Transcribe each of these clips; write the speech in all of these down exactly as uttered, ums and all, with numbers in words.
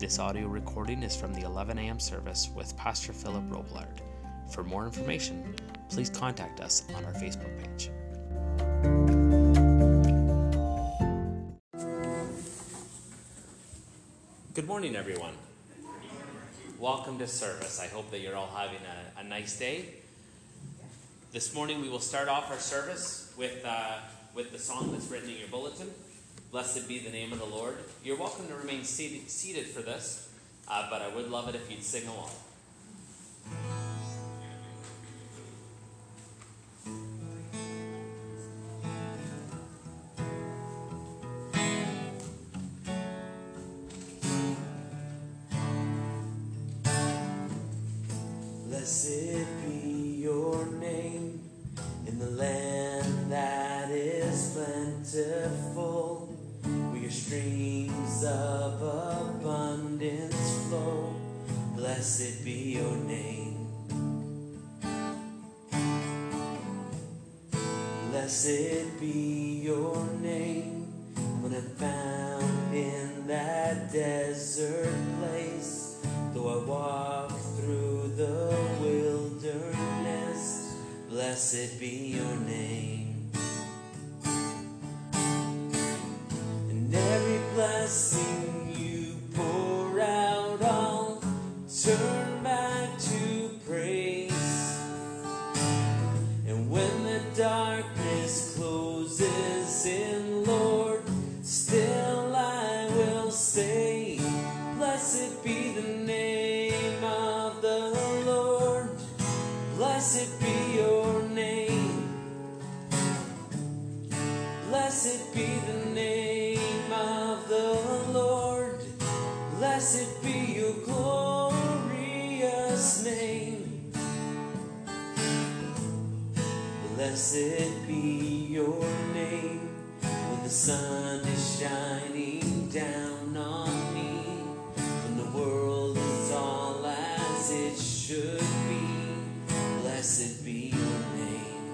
This audio recording is from the eleven a.m. service with Pastor Philip Robillard. For more information, please contact us on our Facebook page. Good morning, everyone. Welcome to service. I hope that you're all having a, a nice day. This morning we will start off our service with, uh, with the song that's written in your bulletin. Blessed be the name of the Lord. You're welcome to remain seated, seated for this, uh, but I would love it if you'd sing along. Blessed be your name in the land that is plentiful. Streams of abundance flow. Blessed be your name. Blessed be your name. When I'm found in that desert place, though I walk through the wilderness, blessed be your name. Blessing you pour out, all turn back to praise. And when the darkness closes in, Lord, still I will say, blessed be the name of the Lord. Blessed be your name. Blessed be the name of the Lord, blessed be your glorious name. Blessed be your name when the sun is shining down on me, when the world is all as it should be. Blessed be your name.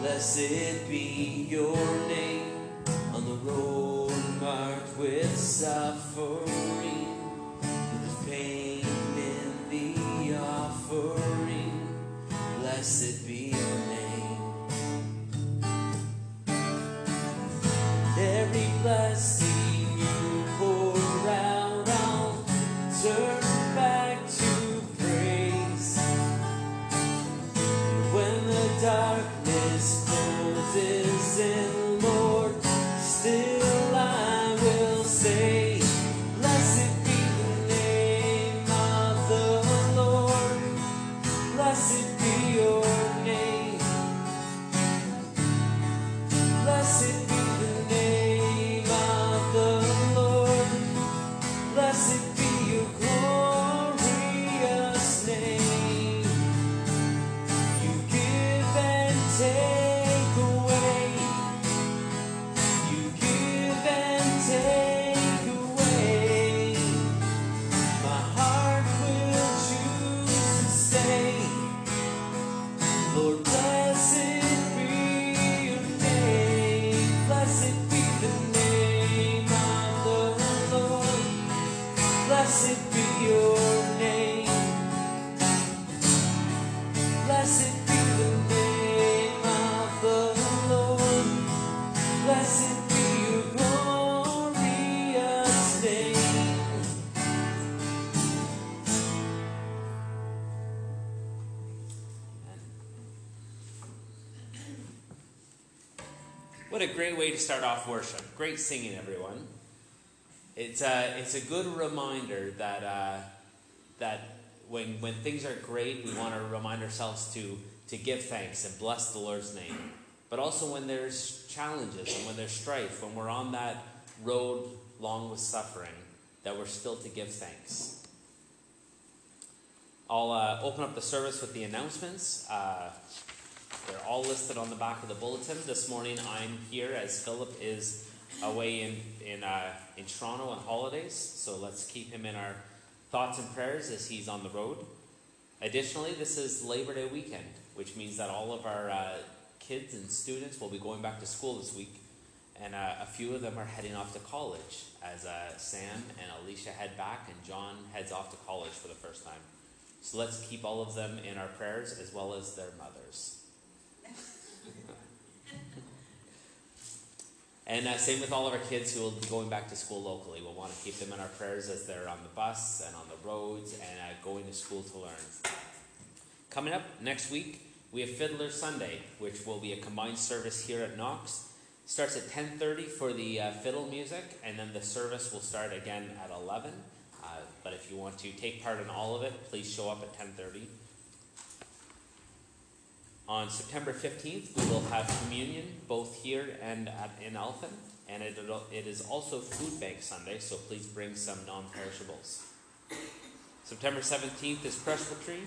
Blessed be your name on the road marked with suffering, with pain in the offering. Blessed be your name. And every blessing you pour out, I'll turn back to praise. And when the dark is in, Lord, still I will say, blessed be the name of the Lord. Blessed be your name. Blessed be the name of the Lord. Blessed be your glorious name. You give and take. What a great way to start off worship. Great singing, everyone. It's a, it's a good reminder that uh, that when when things are great, we want to remind ourselves to, to give thanks and bless the Lord's name. But also when there's challenges and when there's strife, when we're on that road long with suffering, that we're still to give thanks. I'll uh, open up the service with the announcements. Uh, they're all listed on the back of the bulletin. This morning I'm here as Philip is away in, in, uh, in Toronto on holidays, so let's keep him in our thoughts and prayers as he's on the road. Additionally, this is Labor Day weekend, which means that all of our uh, kids and students will be going back to school this week, and uh, a few of them are heading off to college, as uh, Sam and Alicia head back, and John heads off to college for the first time. So let's keep all of them in our prayers, as well as their mothers. And uh, same with all of our kids who will be going back to school locally. We'll want to keep them in our prayers as they're on the bus and on the roads and uh, going to school to learn. Coming up next week, we have Fiddler Sunday, which will be a combined service here at Knox. It starts at ten thirty for the uh, fiddle music, and then the service will start again at eleven. Uh, but if you want to take part in all of it, please show up at ten thirty. On September fifteenth, we will have communion, both here and at, in Elphin, and it, it is also Food Bank Sunday, so please bring some non-perishables. September seventeenth is presbytery,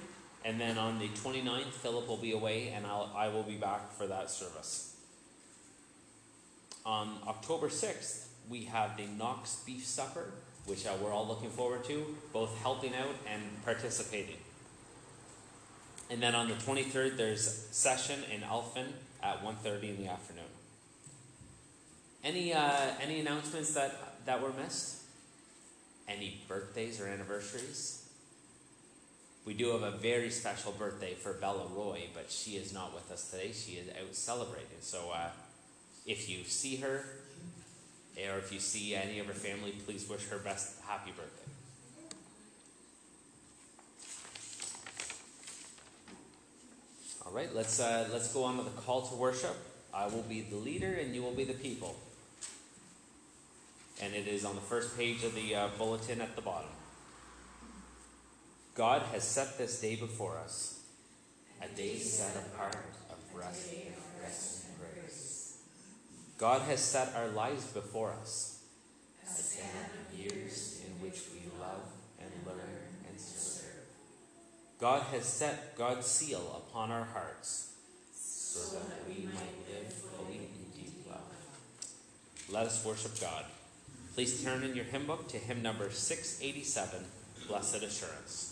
and then on the twenty-ninth, Philip will be away, and I'll, I will be back for that service. On October sixth, we have the Knox Beef Supper, which uh, we're all looking forward to, both helping out and participating. And then on the twenty-third, there's session in Elphin at one thirty in the afternoon. Any uh, any announcements that, that were missed? Any birthdays or anniversaries? We do have a very special birthday for Bella Roy, but she is not with us today. She is out celebrating. So uh, if you see her, or if you see any of her family, please wish her best happy birthday. All right, let's, uh, let's go on with the call to worship. I will be the leader and you will be the people. And it is on the first page of the uh, bulletin at the bottom. God has set this day before us, a day set apart of rest and grace. God has set our lives before us, a time of years in which we love and learn and serve. God has set God's seal upon our hearts, so that we might live fully in deep love. Let us worship God. Please turn in your hymn book to hymn number six eighty-seven, Blessed Assurance.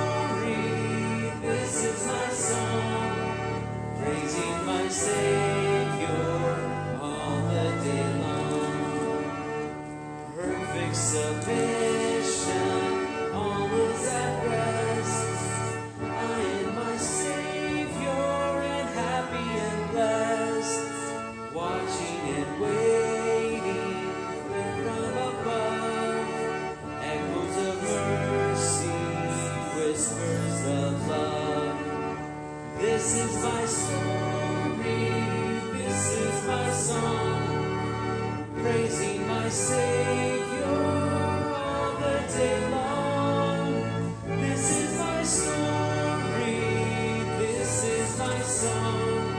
This is my story, this is my song, praising my Savior all the day long. This is my story, this is my song,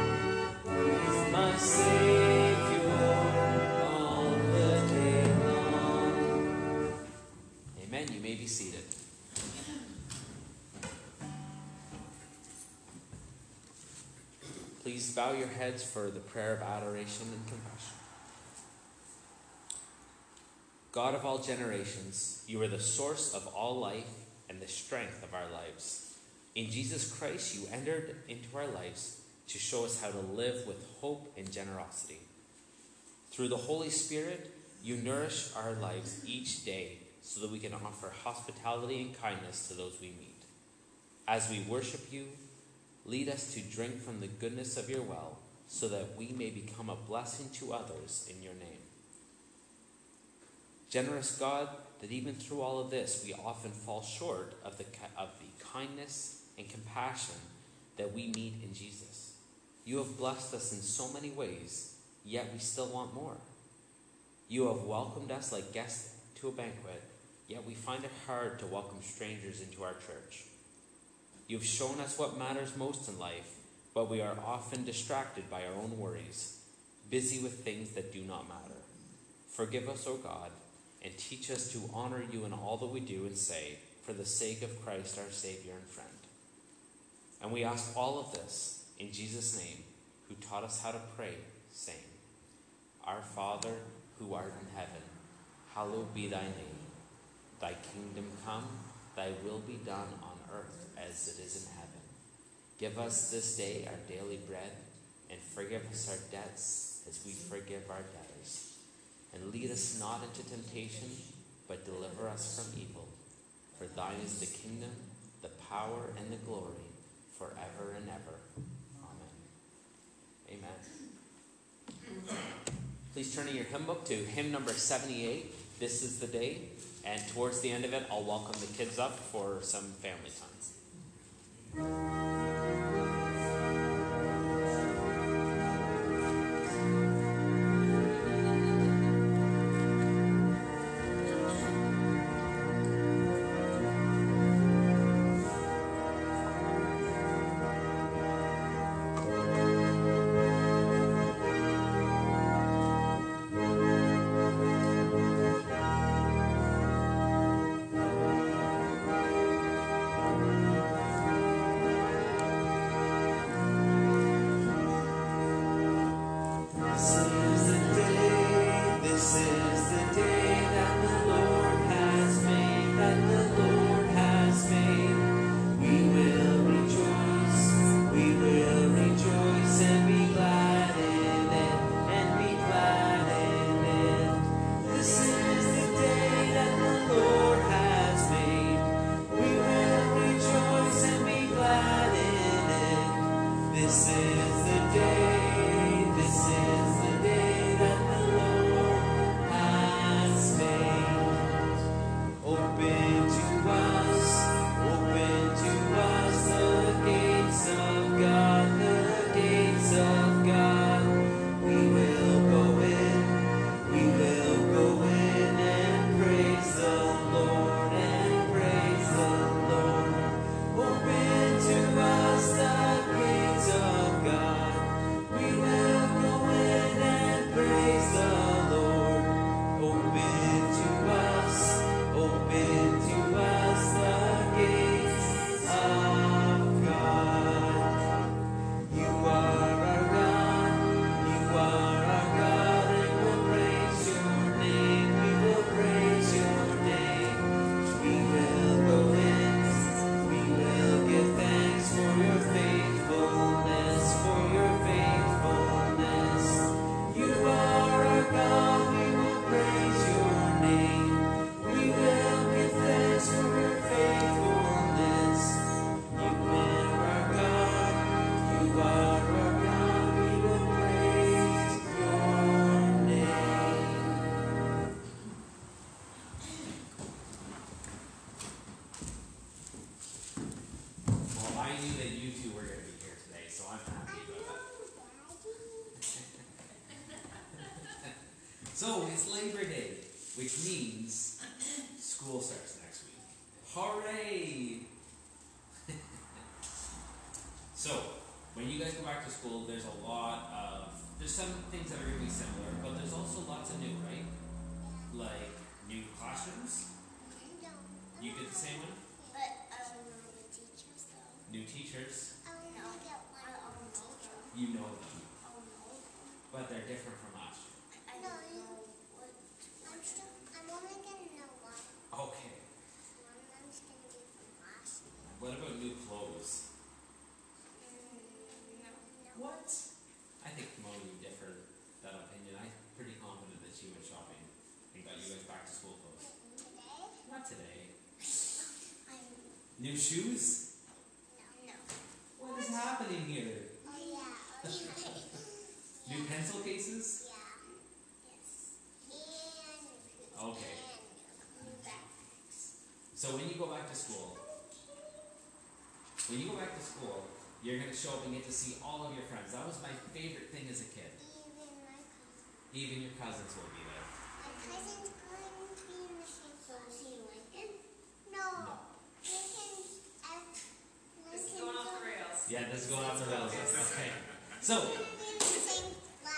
praise my Savior all the day long. Amen. You may be seated. Please bow your heads for the prayer of adoration and compassion. God of all generations, you are the source of all life and the strength of our lives. In Jesus Christ, you entered into our lives to show us how to live with hope and generosity. Through the Holy Spirit, you nourish our lives each day so that we can offer hospitality and kindness to those we meet. As we worship you, lead us to drink from the goodness of your well, so that we may become a blessing to others in your name. Generous God, that even through all of this, we often fall short of the, of the kindness and compassion that we meet in Jesus. You have blessed us in so many ways, yet we still want more. You have welcomed us like guests to a banquet, yet we find it hard to welcome strangers into our church. You've shown us what matters most in life, but we are often distracted by our own worries, busy with things that do not matter. Forgive us, O God, and teach us to honor you in all that we do and say, for the sake of Christ, our Savior and friend. And we ask all of this in Jesus' name, who taught us how to pray, saying, Our Father, who art in heaven, hallowed be thy name. Thy kingdom come, thy will be done on earth as it is in heaven. Give us this day our daily bread, and forgive us our debts as we forgive our debtors. And lead us not into temptation, but deliver us from evil. For thine is the kingdom, the power, and the glory, forever and ever. Amen. Amen. Please turn in your hymn book to hymn number seventy-eight, This is the Day. And towards the end of it, I'll welcome the kids up for some family time. God. So it's Labor Day, which means school starts next week. Hooray! So, when you guys go back to school, there's a lot of, there's some things that are going to be similar, but there's also lots of new, right? Like, new classrooms? You get the same one? But I don't know the teachers, though. New teachers? I don't know. You know them. But they're different from last year. I don't know what I'm only going to know one. Okay. One of them's going to be from last year. What about new clothes? Mm, no, no. What? I think Moni differed that opinion. I'm pretty confident that she went shopping and got you guys back to school clothes. Today? Not today. I'm new shoes? No. No. What, what is happening here? Oh, yeah. Oh, yeah. New pencil cases? Yeah. Yes. And okay. So when you go back to school, when you go back to school, you're going to show up and get to see all of your friends. That was my favorite thing as a kid. Even your cousins will be there. My cousin's going to be in the same class. No. No. We can, uh, this is going off the rails. Yeah, this is going off the rails. Okay. So.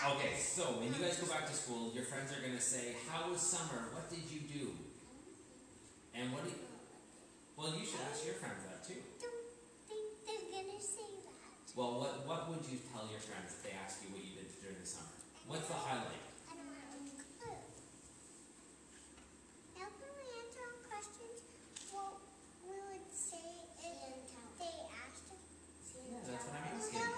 Okay, so when you guys go back to school, your friends are going to say, how was summer? What did you do? And what do you... Well, you should ask your friends that, too. I don't think they're going to say that. Well, what, what would you tell your friends if they asked you what you did during the summer? What's the highlight? I don't have a clue. Now can we answer our questions? What we would say if they asked us. Yeah, that's what I'm asking.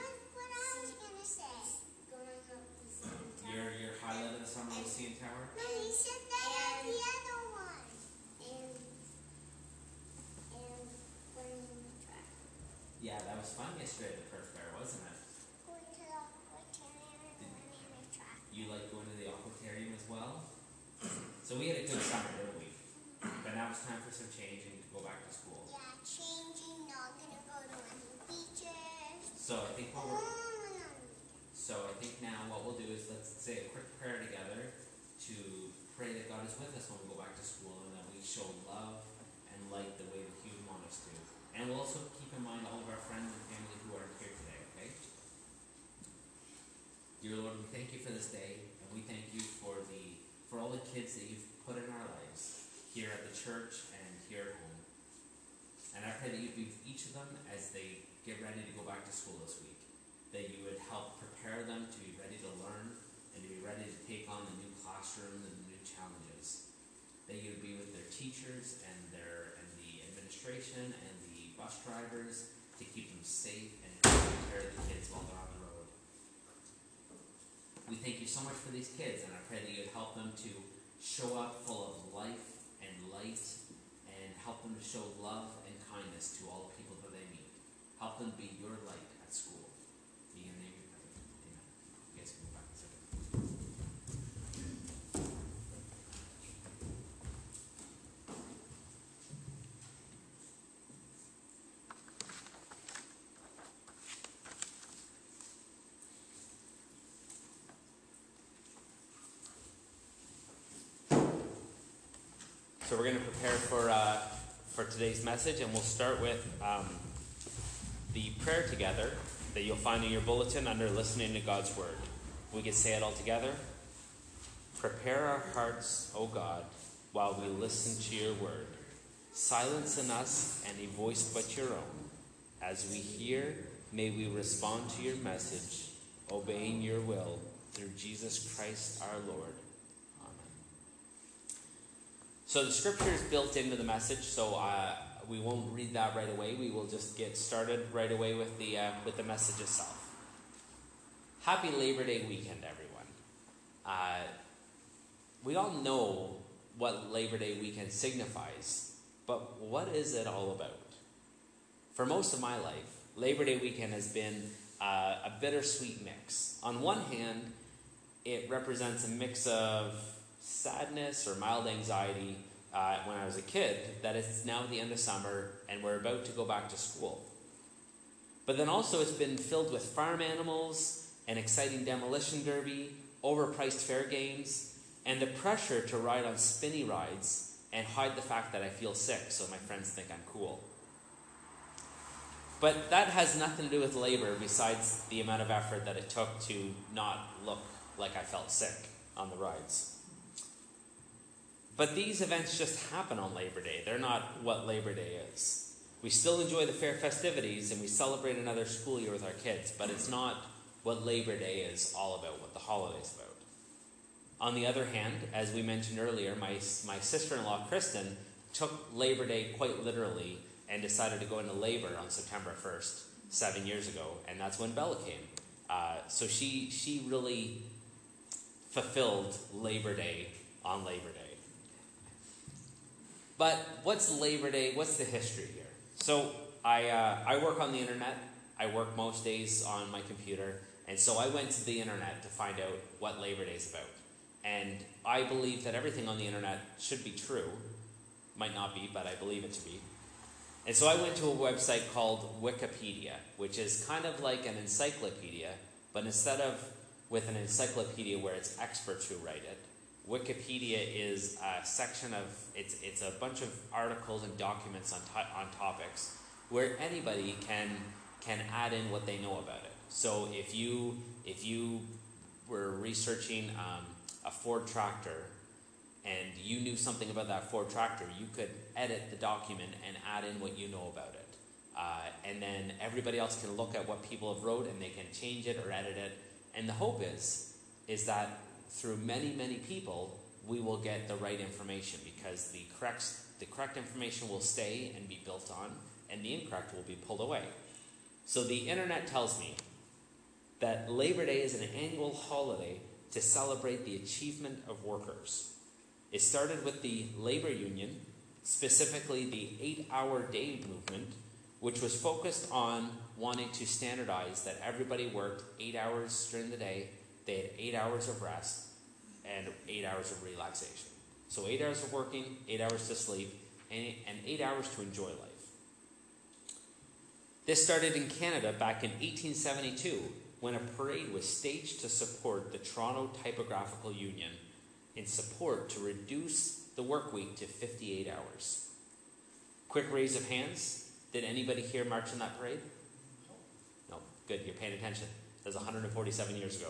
Your, your highlight of the summer was C N Tower? No, you said that on the other one. And, and running the track. Yeah, that was fun yesterday at the Perth Fair, wasn't it? Going to the Aquatarium and running the track. You like going to the Aquatarium as well? So we had a good summer, didn't we? But now it's time for some change and to go back to school. Yeah, changing, not going to go to any beaches. So I think what we're... So I think now what we'll do is let's say a quick prayer together to pray that God is with us when we go back to school and that we show love and light the way that He would want us to. And we'll also keep in mind all of our friends and family who are here today, okay? Dear Lord, we thank you for this day, and we thank you for the for all the kids that you've put in our lives here at the church and here at home. And I pray that you be with each of them as they get ready to go back to school this week. That you would help prepare them to be ready to learn and to be ready to take on the new classroom and the new challenges. That you would be with their teachers and their and the administration and the bus drivers to keep them safe and to take care of the kids while they're on the road. We thank you so much for these kids, and I pray that you would help them to show up full of life and light and help them to show love and kindness to all the people that they meet. Help them be your light at school. So we're going to prepare for uh, for today's message, and we'll start with um, the prayer together that you'll find in your bulletin under Listening to God's Word. We can say it all together. Prepare our hearts, O God, while we listen to your word. Silence in us any voice but your own. As we hear, may we respond to your message, obeying your will through Jesus Christ our Lord. So the scripture is built into the message, so uh, we won't read that right away. We will just get started right away with the uh, with the message itself. Happy Labor Day weekend, everyone. Uh, we all know what Labor Day weekend signifies, but what is it all about? For most of my life, Labor Day weekend has been uh, a bittersweet mix. On one hand, it represents a mix of sadness or mild anxiety uh, when I was a kid that it's now the end of summer and we're about to go back to school. But then also it's been filled with farm animals, an exciting demolition derby, overpriced fair games, and the pressure to ride on spinny rides and hide the fact that I feel sick so my friends think I'm cool. But that has nothing to do with labor besides the amount of effort that it took to not look like I felt sick on the rides. But these events just happen on Labor Day. They're not what Labor Day is. We still enjoy the fair festivities and we celebrate another school year with our kids, but it's not what Labor Day is all about, what the holiday's about. On the other hand, as we mentioned earlier, my, my sister-in-law, Kristen, took Labor Day quite literally and decided to go into labor on September first, seven years ago, and that's when Bella came. Uh, so she, she really fulfilled Labor Day on Labor Day. But what's Labor Day? What's the history here? So I, uh, I work on the internet. I work most days on my computer, and so I went to the internet to find out what Labor Day is about. And I believe that everything on the internet should be true. Might not be, but I believe it to be. And so I went to a website called Wikipedia, which is kind of like an encyclopedia, but instead of with an encyclopedia where it's experts who write it, Wikipedia is a section of, it's it's a bunch of articles and documents on, to, on topics where anybody can can add in what they know about it. So if you, if you were researching um, a Ford tractor, and you knew something about that Ford tractor, you could edit the document and add in what you know about it. Uh, and then everybody else can look at what people have wrote and they can change it or edit it. And the hope is, is that through many, many people, we will get the right information because the correct, the correct information will stay and be built on and the incorrect will be pulled away. So the internet tells me that Labor Day is an annual holiday to celebrate the achievement of workers. It started with the labor union, specifically the eight-hour day movement, which was focused on wanting to standardize that everybody worked eight hours during the day, they had eight hours of rest, and eight hours of relaxation. So eight hours of working, eight hours to sleep, and eight hours to enjoy life. This started in Canada back in eighteen seventy-two, when a parade was staged to support the Toronto Typographical Union in support to reduce the work week to fifty-eight hours. Quick raise of hands. Did anybody here march in that parade? No, good, you're paying attention. That was one hundred forty-seven years ago.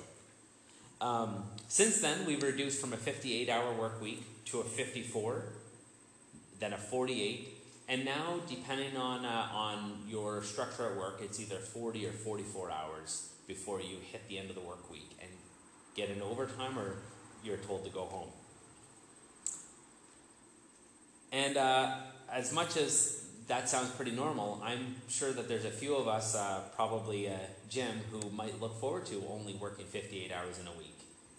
Um, since then, we've reduced from a fifty-eight hour work week to a fifty-four, then a forty-eight, and now, depending on, uh, on your structure at work, it's either forty or forty-four hours before you hit the end of the work week and get an overtime or you're told to go home. And uh, as much as that sounds pretty normal, I'm sure that there's a few of us, uh, probably uh, Jim, who might look forward to only working fifty-eight hours in a week.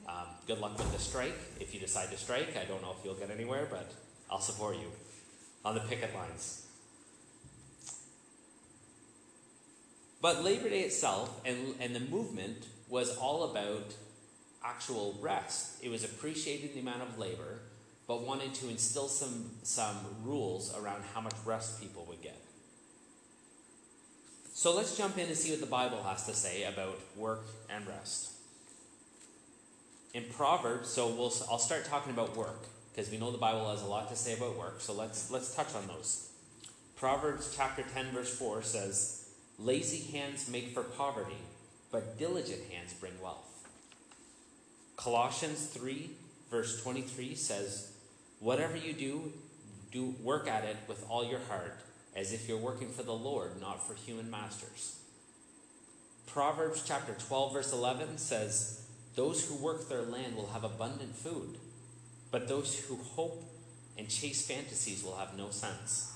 Um, good luck with the strike. If you decide to strike, I don't know if you'll get anywhere, but I'll support you on the picket lines. But Labor Day itself and, and the movement was all about actual rest. It was appreciating the amount of labor, but wanted to instill some, some rules around how much rest people would get. So let's jump in and see what the Bible has to say about work and rest. In Proverbs, so we'll, I'll start talking about work, because we know the Bible has a lot to say about work, so let's, let's touch on those. Proverbs chapter ten, verse four says, "Lazy hands make for poverty, but diligent hands bring wealth." Colossians three, verse twenty-three says, "Whatever you do, do work at it with all your heart, as if you're working for the Lord, not for human masters." Proverbs chapter twelve, verse eleven says, "Those who work their land will have abundant food, but those who hope and chase fantasies will have no sense."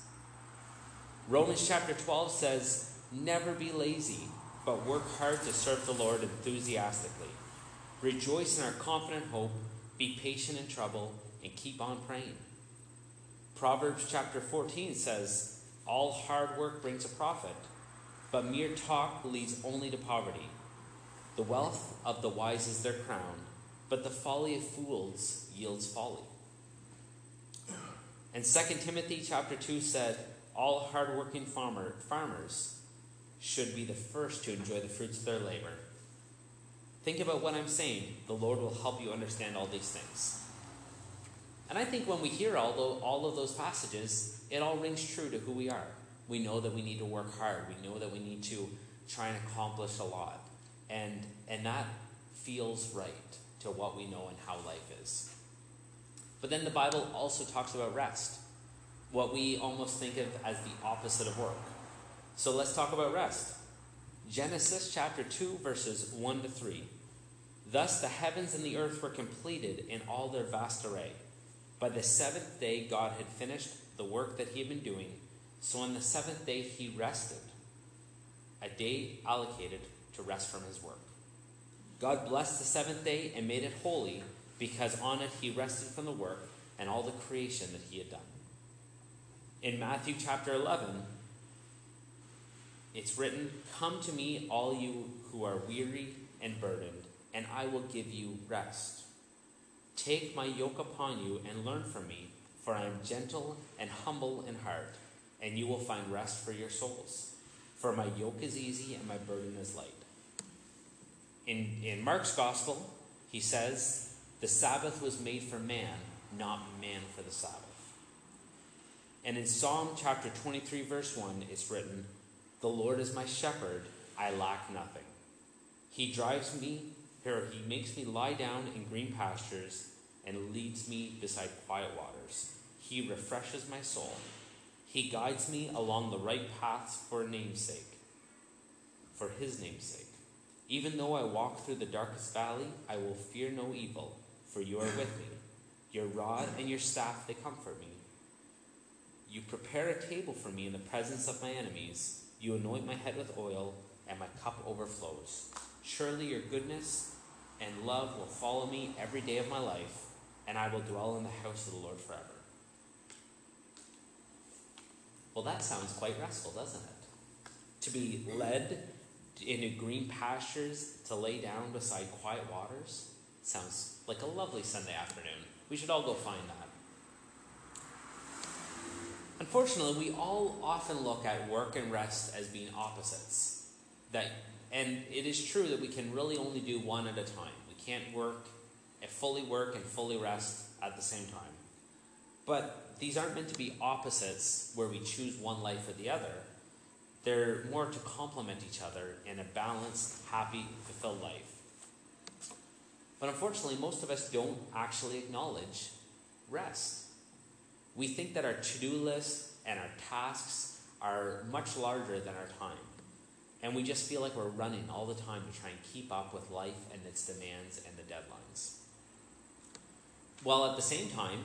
Romans chapter twelve says, "Never be lazy, but work hard to serve the Lord enthusiastically. Rejoice in our confident hope, be patient in trouble, and keep on praying." Proverbs chapter fourteen says, "All hard work brings a profit, but mere talk leads only to poverty. The wealth of the wise is their crown, but the folly of fools yields folly." And Second Timothy chapter two said, "All hard-working farmer, farmers should be the first to enjoy the fruits of their labor." Think about what I'm saying. The Lord will help you understand all these things. And I think when we hear all, the, all of those passages, it all rings true to who we are. We know that we need to work hard. We know that we need to try and accomplish a lot. And, and that feels right to what we know and how life is. But then the Bible also talks about rest, what we almost think of as the opposite of work. So let's talk about rest. Genesis chapter two, verses one to three. Thus the heavens and the earth were completed in all their vast array. By the seventh day God had finished the work that he had been doing, so on the seventh day he rested, a day allocated to rest from his work. God blessed the seventh day and made it holy, because on it he rested from the work and all the creation that he had done. In Matthew chapter eleven, it's written, "Come to me, all you who are weary and burdened, and I will give you rest. Take my yoke upon you and learn from me, for I am gentle and humble in heart, and you will find rest for your souls. For my yoke is easy and my burden is light." In, in Mark's gospel, he says, "The Sabbath was made for man, not man for the Sabbath." And in Psalm chapter twenty-three, verse one, it's written, "The Lord is my shepherd, I lack nothing. He drives me, or he makes me lie down in green pastures and leads me beside quiet waters. He refreshes my soul. He guides me along the right paths for namesake, for his namesake. Even though I walk through the darkest valley, I will fear no evil, for you are with me. Your rod and your staff, they comfort me. You prepare a table for me in the presence of my enemies. You anoint my head with oil, and my cup overflows. Surely your goodness and love will follow me every day of my life, and I will dwell in the house of the Lord forever." Well, that sounds quite restful, doesn't it? To be led into green pastures, to lay down beside quiet waters, sounds like a lovely Sunday afternoon. We should all go find that. Unfortunately, we all often look at work and rest as being opposites. That, and it is true that we can really only do one at a time. We can't work and fully work and fully rest at the same time. But these aren't meant to be opposites where we choose one life or the other. They're more to complement each other in a balanced, happy, fulfilled life. But unfortunately, most of us don't actually acknowledge rest. We think that our to-do lists and our tasks are much larger than our time. And we just feel like we're running all the time to try and keep up with life and its demands and the deadlines. While at the same time,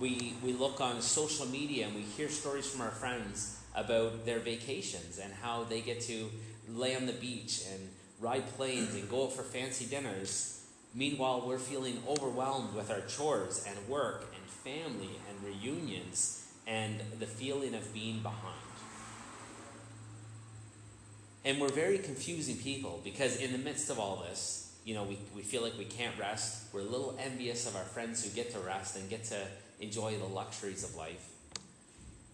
we, we look on social media and we hear stories from our friends about their vacations and how they get to lay on the beach and ride planes and go out for fancy dinners. Meanwhile, we're feeling overwhelmed with our chores and work and family and reunions and the feeling of being behind. And we're very confusing people, because in the midst of all this, you know, we, we feel like we can't rest. We're a little envious of our friends who get to rest and get to enjoy the luxuries of life.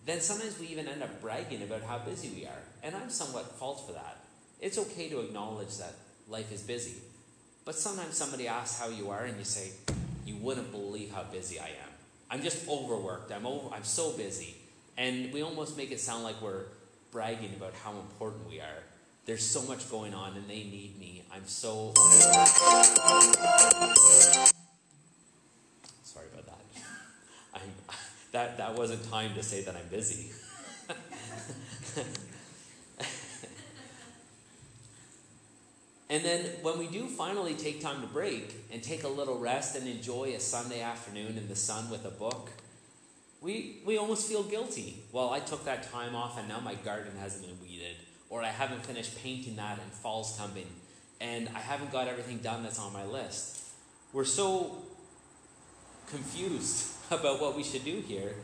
Then sometimes we even end up bragging about how busy we are. And I'm somewhat at fault for that. It's okay to acknowledge that life is busy. But sometimes somebody asks how you are and you say, "You wouldn't believe how busy I am. I'm just overworked. I'm over, I'm so busy." And we almost make it sound like we're bragging about how important we are. There's so much going on and they need me. I'm so overworked. Sorry about that. I'm, that, that wasn't time to say that I'm busy. And then when we do finally take time to break and take a little rest and enjoy a Sunday afternoon in the sun with a book, we we almost feel guilty. Well, I took that time off and now my garden hasn't been weeded, or I haven't finished painting that and fall's coming, and I haven't got everything done that's on my list. We're so confused about what we should do here,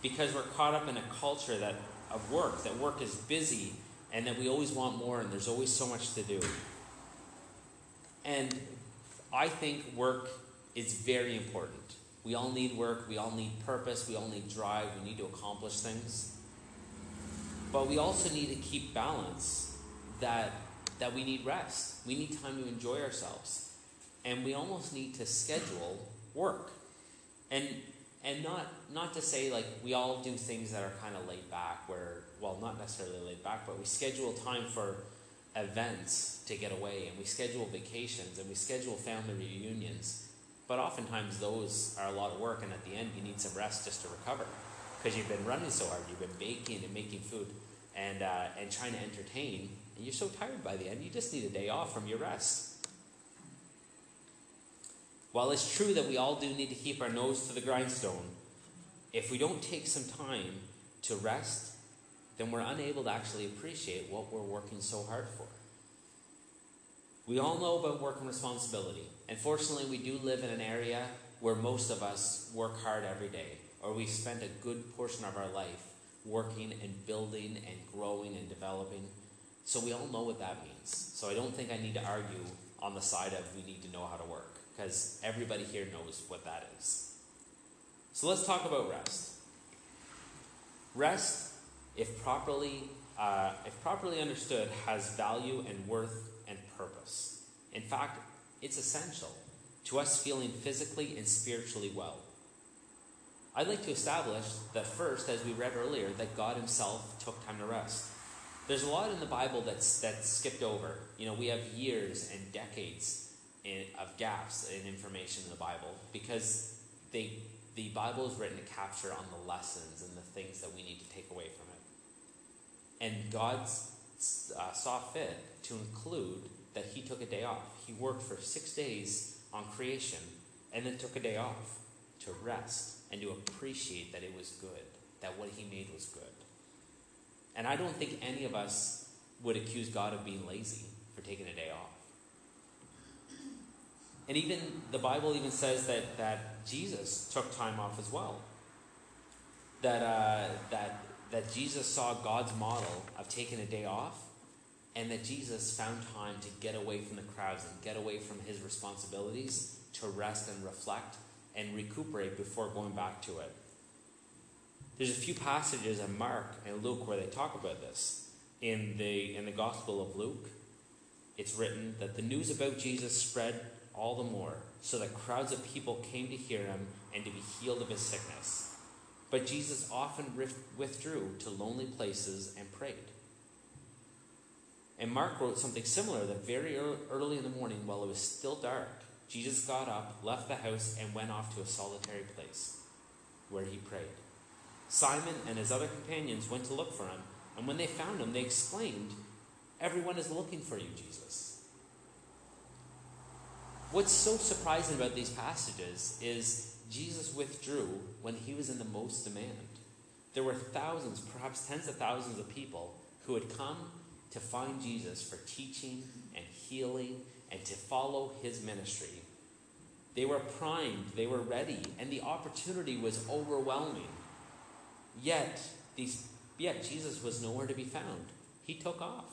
because we're caught up in a culture that of work, that work is busy and that we always want more and there's always so much to do. And I think work is very important. We all need work. We all need purpose. We all need drive. We need to accomplish things. But we also need to keep balance, that, that we need rest. We need time to enjoy ourselves. And we almost need to schedule work. And And not not to say, like, we all do things that are kind of laid back where, well, not necessarily laid back, but we schedule time for events to get away, and we schedule vacations, and we schedule family reunions. But oftentimes those are a lot of work, and at the end you need some rest just to recover because you've been running so hard. You've been baking and making food and, uh, and trying to entertain, and you're so tired by the end. You just need a day off from your rest. While it's true that we all do need to keep our nose to the grindstone, if we don't take some time to rest, then we're unable to actually appreciate what we're working so hard for. We all know about work and responsibility. And fortunately, we do live in an area where most of us work hard every day, or we spend a good portion of our life working and building and growing and developing. So we all know what that means. So I don't think I need to argue on the side of we need to know how to work, because everybody here knows what that is. So let's talk about rest. Rest, if properly, uh, if properly understood, has value and worth and purpose. In fact, it's essential to us feeling physically and spiritually well. I'd like to establish that first, as we read earlier, that God himself took time to rest. There's a lot in the Bible that's, that's skipped over. You know, we have years and decades In, of gaps in information in the Bible, because they, the Bible is written to capture on the lessons and the things that we need to take away from it. And God uh, saw fit to include that he took a day off. He worked for six days on creation and then took a day off to rest and to appreciate that it was good, that what he made was good. And I don't think any of us would accuse God of being lazy for taking a day off. And even the Bible even says that, that Jesus took time off as well. That, uh, that, that Jesus saw God's model of taking a day off, and that Jesus found time to get away from the crowds and get away from his responsibilities to rest and reflect and recuperate before going back to it. There's a few passages in Mark and Luke where they talk about this. In the, in the Gospel of Luke, it's written that the news about Jesus spread all the more, so that crowds of people came to hear him and to be healed of his sickness. But Jesus often withdrew to lonely places and prayed. And Mark wrote something similar, that very early in the morning, while it was still dark, Jesus got up, left the house, and went off to a solitary place where he prayed. Simon and his other companions went to look for him, and when they found him, they exclaimed, "Everyone is looking for you, Jesus." What's so surprising about these passages is Jesus withdrew when he was in the most demand. There were thousands, perhaps tens of thousands of people who had come to find Jesus for teaching and healing and to follow his ministry. They were primed, they were ready, and the opportunity was overwhelming. Yet, these, yet Jesus was nowhere to be found. He took off.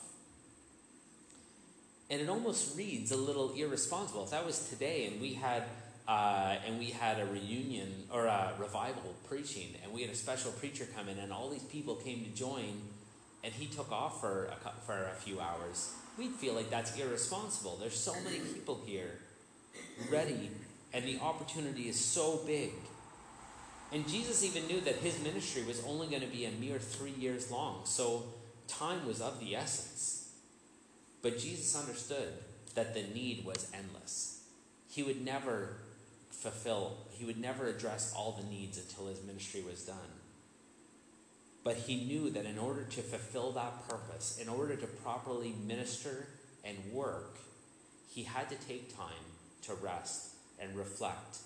And it almost reads a little irresponsible. If that was today, and we had uh, and we had a reunion or a revival preaching, and we had a special preacher come in, and all these people came to join, and he took off for a, for a few hours, we'd feel like that's irresponsible. There's so many people here, ready, and the opportunity is so big. And Jesus even knew that his ministry was only going to be a mere three years long, so time was of the essence. But Jesus understood that the need was endless. He would never fulfill, he would never address all the needs until his ministry was done. But he knew that in order to fulfill that purpose, in order to properly minister and work, he had to take time to rest and reflect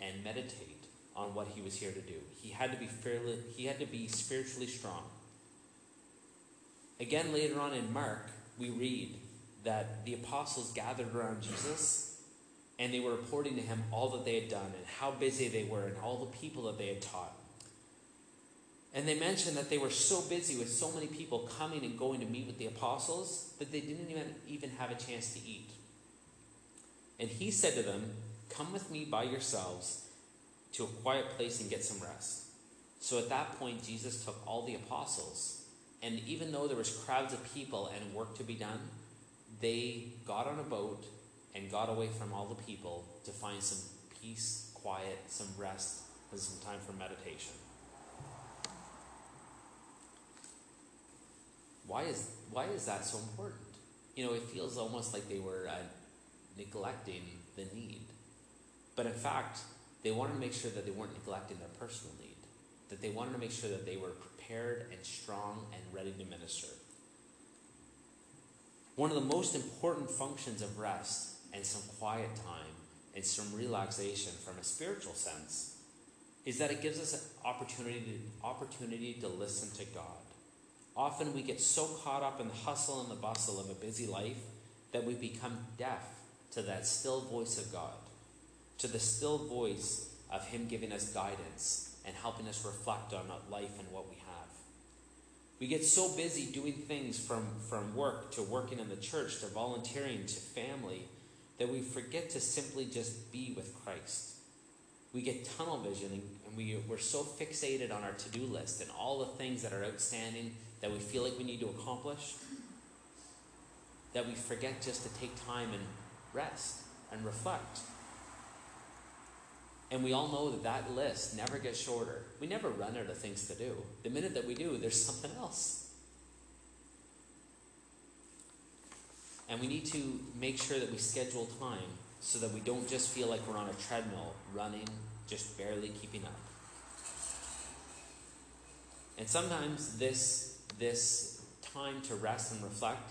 and meditate on what he was here to do. He had to be fairly, he had to be spiritually strong. Again, later on in Mark, we read that the apostles gathered around Jesus, and they were reporting to him all that they had done and how busy they were and all the people that they had taught. And they mentioned that they were so busy with so many people coming and going to meet with the apostles that they didn't even, even have a chance to eat. And he said to them, "Come with me by yourselves to a quiet place and get some rest." So at that point, Jesus took all the apostles, and even though there was crowds of people and work to be done, they got on a boat and got away from all the people to find some peace, quiet, some rest, This is some time for meditation. Why is why is that so important? You know, it feels almost like they were uh, neglecting the need. But in fact, they wanted to make sure that they weren't neglecting their personal need, that they wanted to make sure that they were prepared and strong and ready to minister. One of the most important functions of rest and some quiet time and some relaxation from a spiritual sense is that it gives us an opportunity to, opportunity to listen to God. Often we get so caught up in the hustle and the bustle of a busy life that we become deaf to that still voice of God, to the still voice of Him giving us guidance and helping us reflect on life and what we have. We get so busy doing things from, from work to working in the church to volunteering to family that we forget to simply just be with Christ. We get tunnel vision and we, we're so fixated on our to-do list and all the things that are outstanding that we feel like we need to accomplish that we forget just to take time and rest and reflect. And we all know that that list never gets shorter. We never run out of things to do. The minute that we do, there's something else. And we need to make sure that we schedule time so that we don't just feel like we're on a treadmill, running, just barely keeping up. And sometimes this, this time to rest and reflect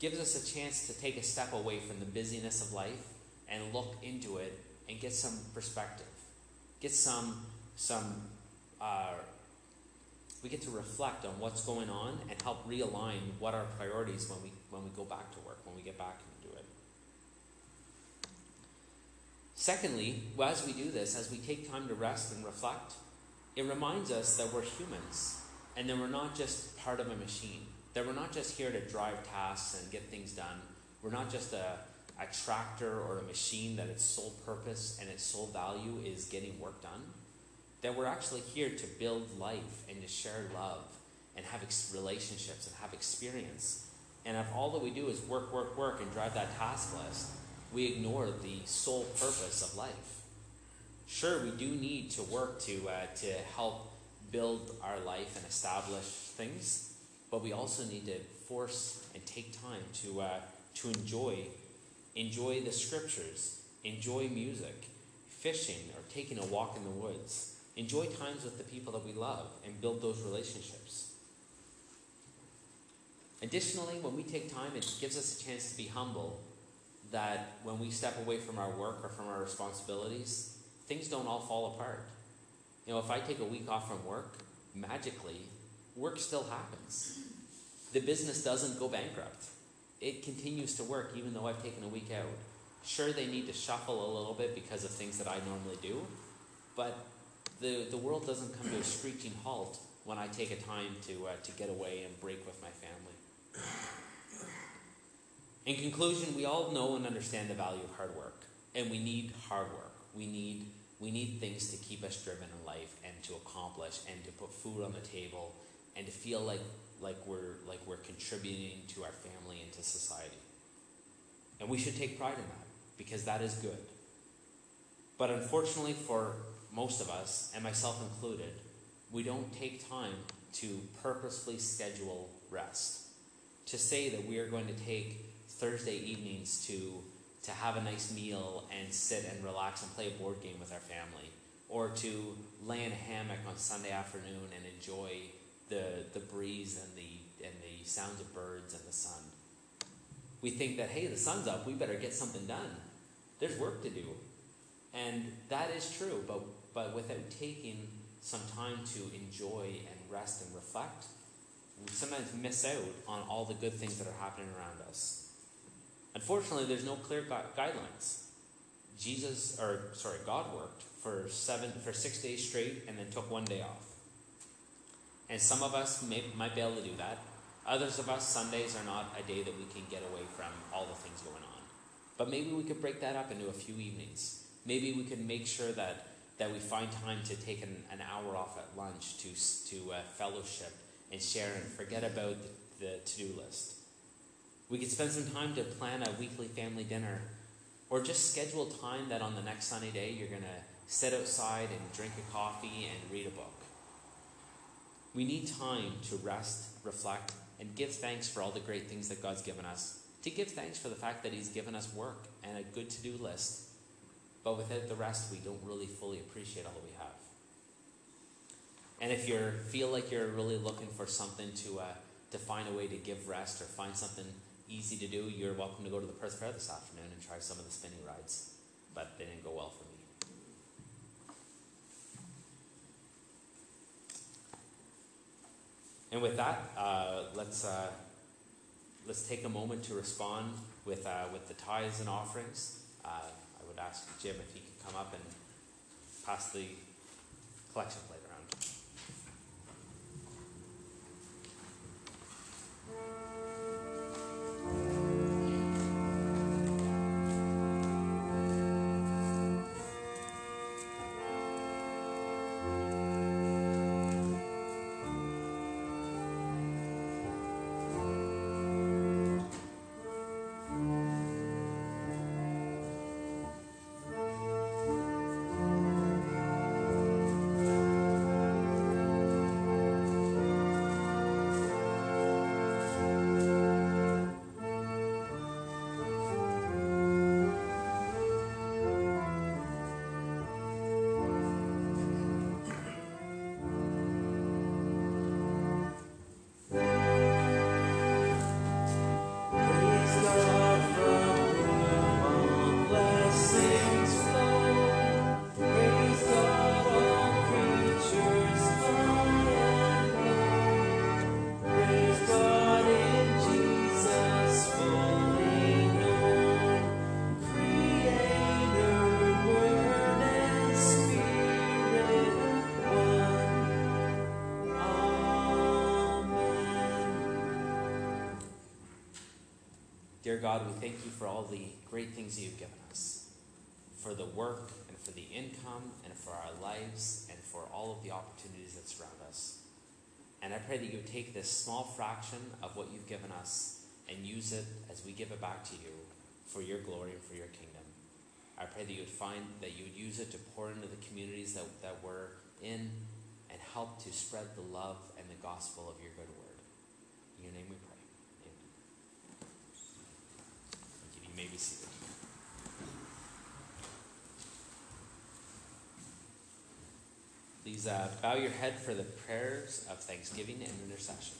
gives us a chance to take a step away from the busyness of life and look into it and get some perspective. Get some, some uh, we get to reflect on what's going on and help realign what our priorities when we, when we go back to work, when we get back into it. Secondly, as we do this, as we take time to rest and reflect, it reminds us that we're humans and that we're not just part of a machine, that we're not just here to drive tasks and get things done. We're not just a, a tractor or a machine that its sole purpose and its sole value is getting work done, that we're actually here to build life and to share love and have ex- relationships and have experience. And if all that we do is work, work, work and drive that task list, we ignore the sole purpose of life. Sure, we do need to work to uh, to help build our life and establish things, but we also need to force and take time to uh, to enjoy enjoy the scriptures, enjoy music, fishing or taking a walk in the woods, enjoy times with the people that we love and build those relationships. Additionally, when we take time, it gives us a chance to be humble, that when we step away from our work or from our responsibilities, things don't all fall apart. You know, if I take a week off from work, magically, work still happens. The business doesn't go bankrupt. It continues to work even though I've taken a week out. Sure, they need to shuffle a little bit because of things that I normally do, but the, the world doesn't come to a screeching halt when I take a time to, uh, to get away and break with my family. In conclusion, we all know and understand the value of hard work, and we need hard work. We need, we need things to keep us driven in life and to accomplish and to put food on the table and to feel like, like, we're, like we're contributing to our family and to society. And we should take pride in that because that is good. But unfortunately for most of us, and myself included, we don't take time to purposefully schedule rest. To say that we are going to take Thursday evenings to to have a nice meal and sit and relax and play a board game with our family, or to lay in a hammock on Sunday afternoon and enjoy the the breeze and the and the sounds of birds and the sun. We think that, hey, the sun's up, we better get something done. There's work to do. And that is true, but but without taking some time to enjoy and rest and reflect, we sometimes miss out on all the good things that are happening around us. Unfortunately, there's no clear gu- guidelines. Jesus, or sorry, God worked for seven, for six days straight and then took one day off. And some of us may, might be able to do that. Others of us, Sundays are not a day that we can get away from all the things going on. But maybe we could break that up into a few evenings. Maybe we could make sure that, that we find time to take an, an hour off at lunch to, to uh, fellowship and share and forget about the, the to-do list. We could spend some time to plan a weekly family dinner, or just schedule time that on the next sunny day you're going to sit outside and drink a coffee and read a book. We need time to rest, reflect, and give thanks for all the great things that God's given us, to give thanks for the fact that He's given us work and a good to-do list, but without the rest, we don't really fully appreciate all that we have. And if you feel like you're really looking for something to uh, to find a way to give rest or find something easy to do, you're welcome to go to the Perth Fair this afternoon and try some of the spinning rides, but they didn't go well for me. And with that, uh, let's uh, let's take a moment to respond with uh, with the tithes and offerings. Uh, I would ask Jim if he could come up and pass the collection plate around. Dear God, we thank you for all the great things you've given us, for the work and for the income and for our lives and for all of the opportunities that surround us. And I pray that you would take this small fraction of what you've given us and use it as we give it back to you for your glory and for your kingdom. I pray that you would find that you would use it to pour into the communities that, that we're in and help to spread the love and the gospel of your good word. In your name we pray. You may be seated. Please uh, bow your head for the prayers of thanksgiving and intercession.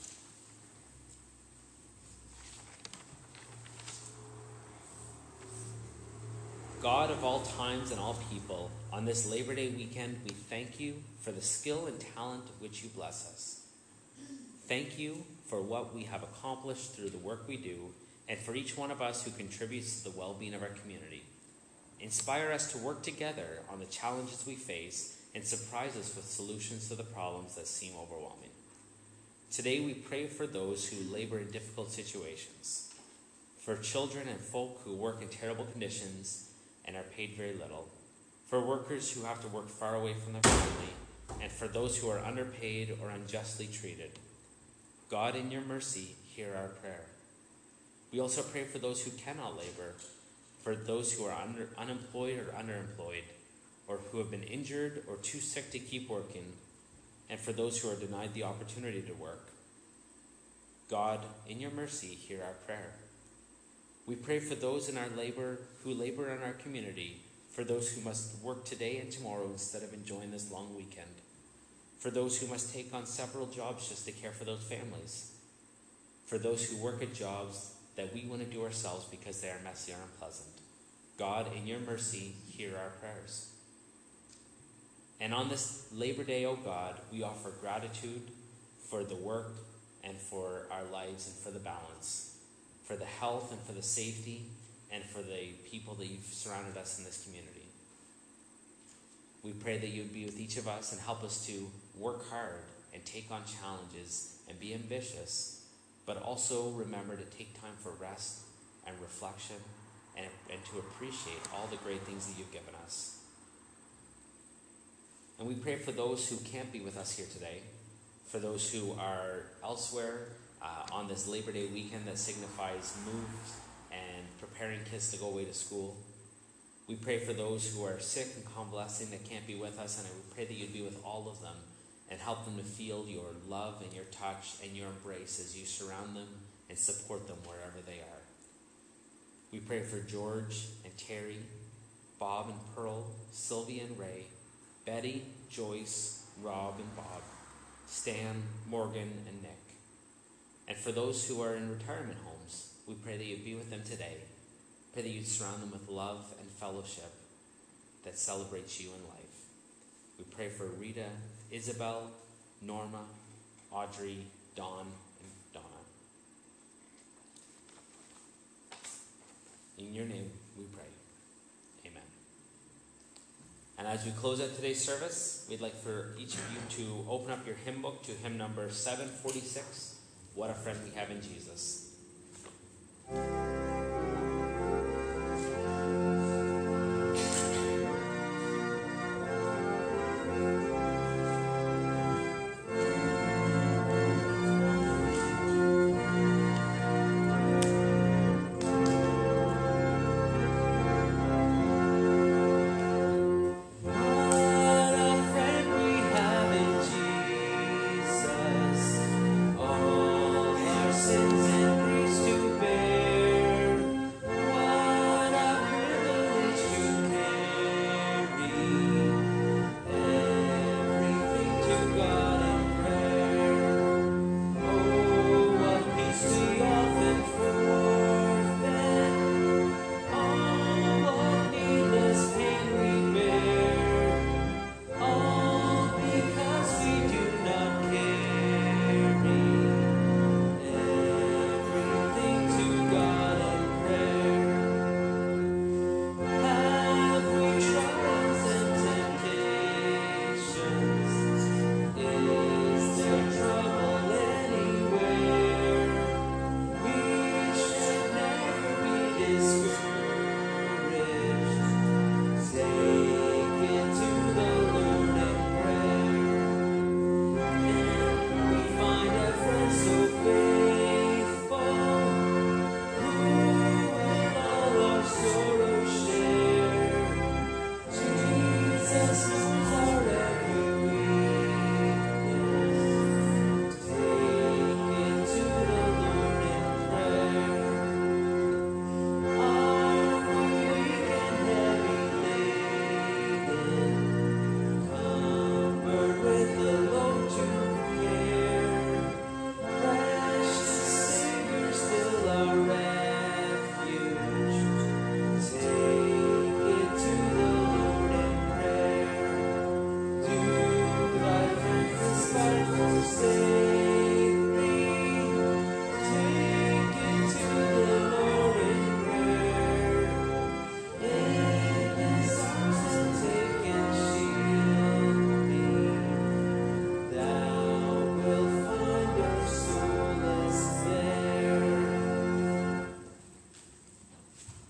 God of all times and all people, on this Labor Day weekend, we thank you for the skill and talent with which you bless us. Thank you for what we have accomplished through the work we do, and for each one of us who contributes to the well-being of our community. Inspire us to work together on the challenges we face and surprise us with solutions to the problems that seem overwhelming. Today we pray for those who labor in difficult situations, for children and folk who work in terrible conditions and are paid very little, for workers who have to work far away from their family, and for those who are underpaid or unjustly treated. God, in your mercy, hear our prayer. We also pray for those who cannot labor, for those who are under, unemployed or underemployed, or who have been injured or too sick to keep working, and for those who are denied the opportunity to work. God, in your mercy, hear our prayer. We pray for those in our labor who labor in our community, for those who must work today and tomorrow instead of enjoying this long weekend, for those who must take on several jobs just to care for those families, for those who work at jobs that we want to do ourselves because they are messy or unpleasant. God, in your mercy, hear our prayers. And on this Labor Day, O God, we offer gratitude for the work and for our lives and for the balance, for the health and for the safety and for the people that you've surrounded us in this community. We pray that you would be with each of us and help us to work hard and take on challenges and be ambitious, but also remember to take time for rest and reflection and, and to appreciate all the great things that you've given us. And we pray for those who can't be with us here today, for those who are elsewhere uh, on this Labor Day weekend that signifies moves and preparing kids to go away to school, We pray for those who are sick and convalescing that can't be with us, and I pray that you'd be with all of them and help them to feel your love and your touch and your embrace as you surround them and support them wherever they are. We pray for George and Terry, Bob and Pearl, Sylvia and Ray, Betty, Joyce, Rob and Bob, Stan, Morgan and Nick. And for those who are in retirement homes, we pray that you'd be with them today. Pray that you'd surround them with love and fellowship that celebrates you in life. We pray for Rita, Isabel, Norma, Audrey, Dawn, and Donna. In your name we pray. Amen. And as we close out today's service, we'd like for each of you to open up your hymn book to hymn number seven forty-six, What a Friend We Have in Jesus.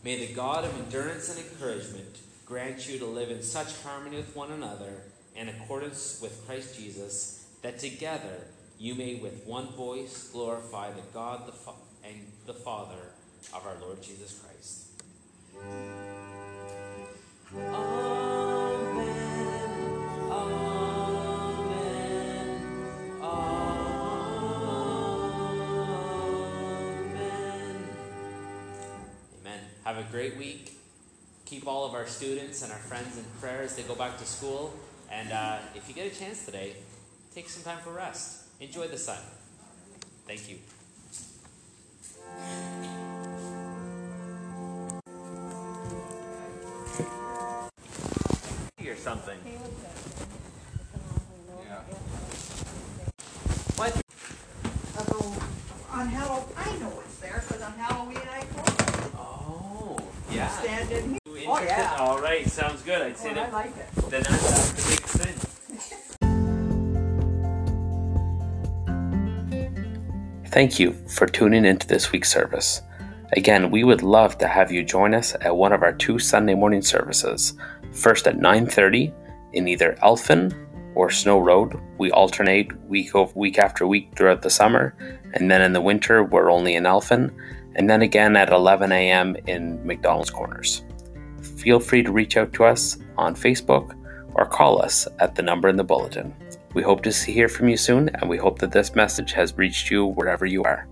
May the God of endurance and encouragement grant you to live in such harmony with one another in accordance with Christ Jesus, that together you may with one voice glorify the God the Fa- and the Father of our Lord Jesus Christ. Amen. Amen. Have a great week. Keep all of our students and our friends in prayer as they go back to school. And uh, if you get a chance today, take some time for rest. Enjoy the sun. Thank you. Or something. Yeah. What? Oh, on Halloween, I know it's there because on Halloween I go. Yeah. Stand in here. Oh, yeah. All right, sounds good. I'd say oh, that, I like it. Then that's the big thing. Thank you for tuning into this week's service. Again, we would love to have you join us at one of our two Sunday morning services. First at nine thirty in either Elfin or Snow Road. We alternate week over, week after week throughout the summer, and then in the winter we're only in Elfin. And then again at eleven a.m. in McDonald's Corners. feel free to reach out to us on Facebook or call us at the number in the bulletin. We hope to hear from you soon, and we hope that this message has reached you wherever you are.